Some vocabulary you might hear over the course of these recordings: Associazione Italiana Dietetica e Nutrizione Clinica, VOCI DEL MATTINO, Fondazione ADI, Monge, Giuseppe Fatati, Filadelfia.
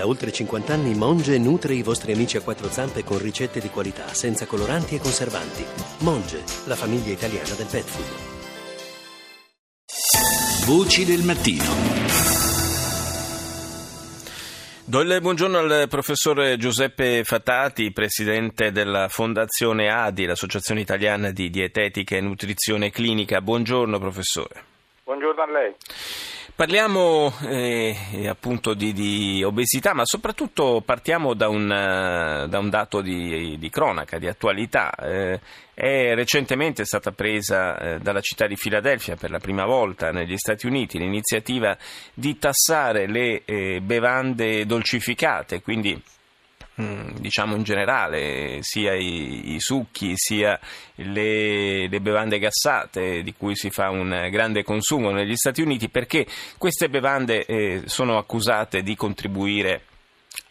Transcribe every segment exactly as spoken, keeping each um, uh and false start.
Da oltre cinquanta anni Monge nutre i vostri amici a quattro zampe con ricette di qualità, senza coloranti e conservanti. Monge, la famiglia italiana del pet food. Voci del mattino. Do il buongiorno al professore Giuseppe Fatati, presidente della Fondazione A D I, l'Associazione Italiana di Dietetica e Nutrizione Clinica. Buongiorno professore. Buongiorno a lei. Parliamo eh, appunto di, di obesità, ma soprattutto partiamo da un, da un dato di, di cronaca, di attualità. Eh, è recentemente stata presa eh, dalla città di Filadelfia per la prima volta negli Stati Uniti l'iniziativa di tassare le eh, bevande dolcificate, quindi mh, diciamo in generale sia i, i succhi sia le, le bevande gassate, di cui si fa un grande consumo negli Stati Uniti, perché queste bevande eh, sono accusate di contribuire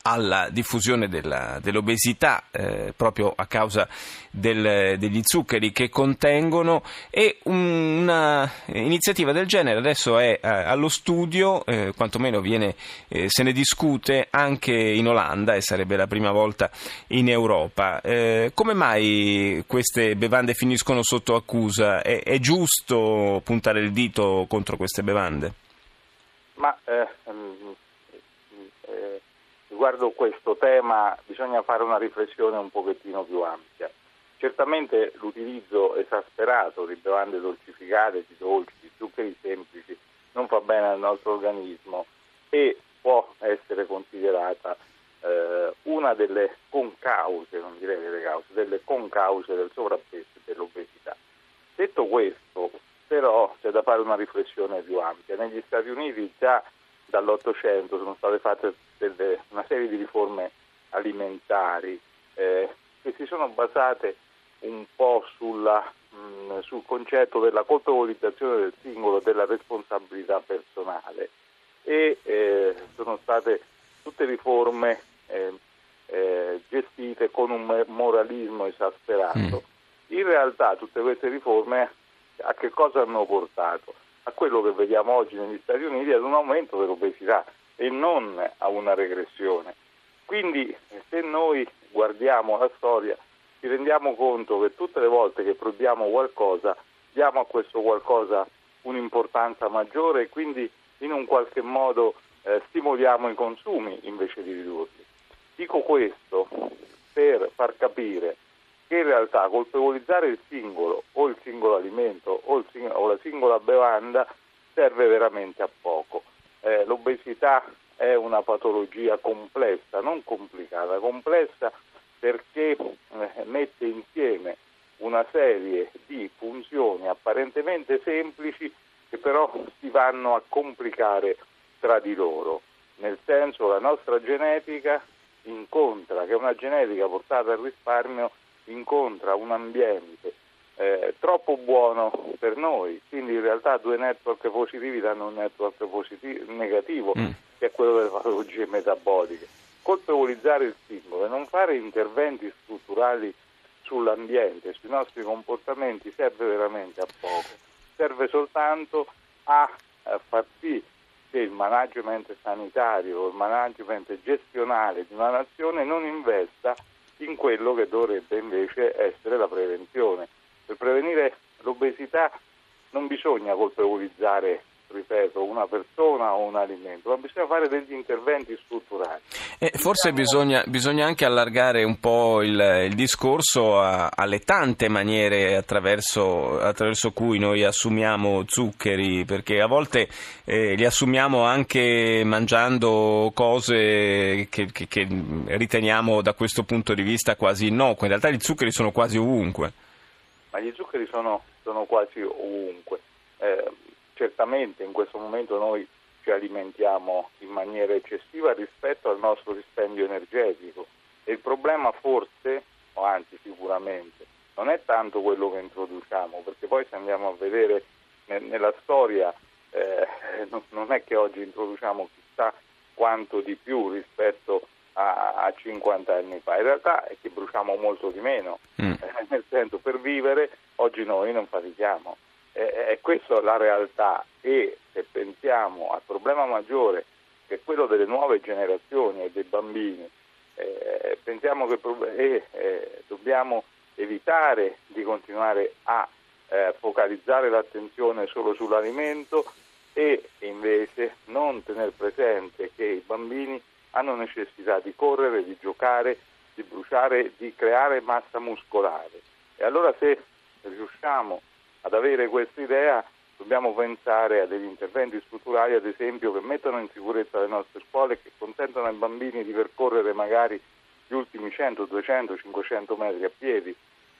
alla diffusione della, dell'obesità eh, proprio a causa del, degli zuccheri che contengono, e un'iniziativa del genere adesso è eh, allo studio, eh, quantomeno viene, eh, se ne discute anche in Olanda e sarebbe la prima volta in Europa. Eh, come mai queste bevande finiscono sotto accusa? È, è giusto puntare il dito contro queste bevande? Ma... Eh, um... Riguardo questo tema bisogna fare una riflessione un pochettino più ampia. Certamente l'utilizzo esasperato di bevande dolcificate, di dolci, di zuccheri semplici non fa bene al nostro organismo e può essere considerata eh, una delle concause, non direi delle cause, delle concause del sovrappeso e dell'obesità. Detto questo, però c'è da fare una riflessione più ampia. Negli Stati Uniti già dall'Ottocento sono state fatte delle, una serie di riforme alimentari eh, che si sono basate un po' sulla, mh, sul concetto della colpevolizzazione del singolo, della responsabilità personale, e eh, sono state tutte riforme eh, eh, gestite con un moralismo esasperato. In realtà tutte queste riforme a che cosa hanno portato? A quello che vediamo oggi negli Stati Uniti, ad un aumento dell'obesità e non a una regressione. Quindi se noi guardiamo la storia ci rendiamo conto che tutte le volte che proviamo qualcosa diamo a questo qualcosa un'importanza maggiore e quindi in un qualche modo eh, stimoliamo i consumi invece di ridurli. Dico questo per far capire che in realtà colpevolizzare il singolo o il singolo alimento o, il sing- o la singola bevanda serve veramente a poco. Eh, l'obesità è una patologia complessa, non complicata, complessa perché eh, mette insieme una serie di funzioni apparentemente semplici che però si vanno a complicare tra di loro, nel senso la nostra genetica incontra, che è una genetica portata al risparmio, incontra un ambiente eh, troppo buono per noi, quindi in realtà due network positivi danno un network positivo, negativo, mm. che è quello delle patologie metaboliche. Colpevolizzare il singolo e non fare interventi strutturali sull'ambiente, sui nostri comportamenti serve veramente a poco, serve soltanto a, a far sì che il management sanitario, il management gestionale di una nazione non investa in quello che dovrebbe invece essere la prevenzione. Per prevenire l'obesità non bisogna colpevolizzare, ripeto, una persona o un alimento, ma bisogna fare degli interventi strutturali. Eh, forse bisogna, bisogna anche allargare un po' il, il discorso a, alle tante maniere attraverso, attraverso cui noi assumiamo zuccheri, perché a volte eh, li assumiamo anche mangiando cose che, che, che riteniamo da questo punto di vista quasi innocue. In realtà gli zuccheri sono quasi ovunque. Ma gli zuccheri sono, sono quasi ovunque. Eh, Certamente in questo momento noi ci alimentiamo in maniera eccessiva rispetto al nostro dispendio energetico e il problema forse, o anzi sicuramente, non è tanto quello che introduciamo, perché poi se andiamo a vedere nella storia eh, non è che oggi introduciamo chissà quanto di più rispetto a, a cinquanta anni fa, in realtà è che bruciamo molto di meno, mm. nel senso per vivere oggi noi non fatichiamo. Eh, questa è la realtà, e se pensiamo al problema maggiore che quello delle nuove generazioni e dei bambini. Eh, pensiamo che eh, eh, dobbiamo evitare di continuare a eh, focalizzare l'attenzione solo sull'alimento e invece non tener presente che i bambini hanno necessità di correre, di giocare, di bruciare, di creare massa muscolare. E allora, se riusciamo ad avere questa idea, dobbiamo pensare a degli interventi strutturali, ad esempio, che mettano in sicurezza le nostre scuole e che consentano ai bambini di percorrere magari gli ultimi cento, duecento, cinquecento metri a piedi,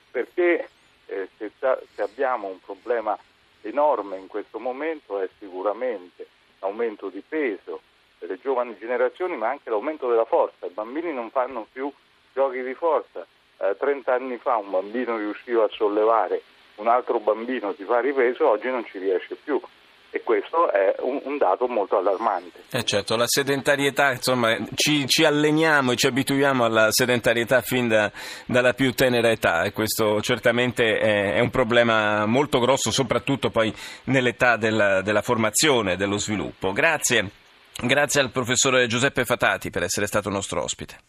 perché eh, se, se abbiamo un problema enorme in questo momento è sicuramente l'aumento di peso delle giovani generazioni, ma anche l'aumento della forza. I bambini non fanno più giochi di forza. Eh, trent'anni fa un bambino riusciva a sollevare un altro bambino di pari peso, oggi non ci riesce più, e questo è un, un dato molto allarmante. Eh certo, la sedentarietà, insomma, ci, ci alleniamo e ci abituiamo alla sedentarietà fin da, dalla più tenera età, e questo certamente è, è un problema molto grosso, soprattutto poi nell'età della, della formazione, dello sviluppo. Grazie, grazie al professore Giuseppe Fatati per essere stato nostro ospite.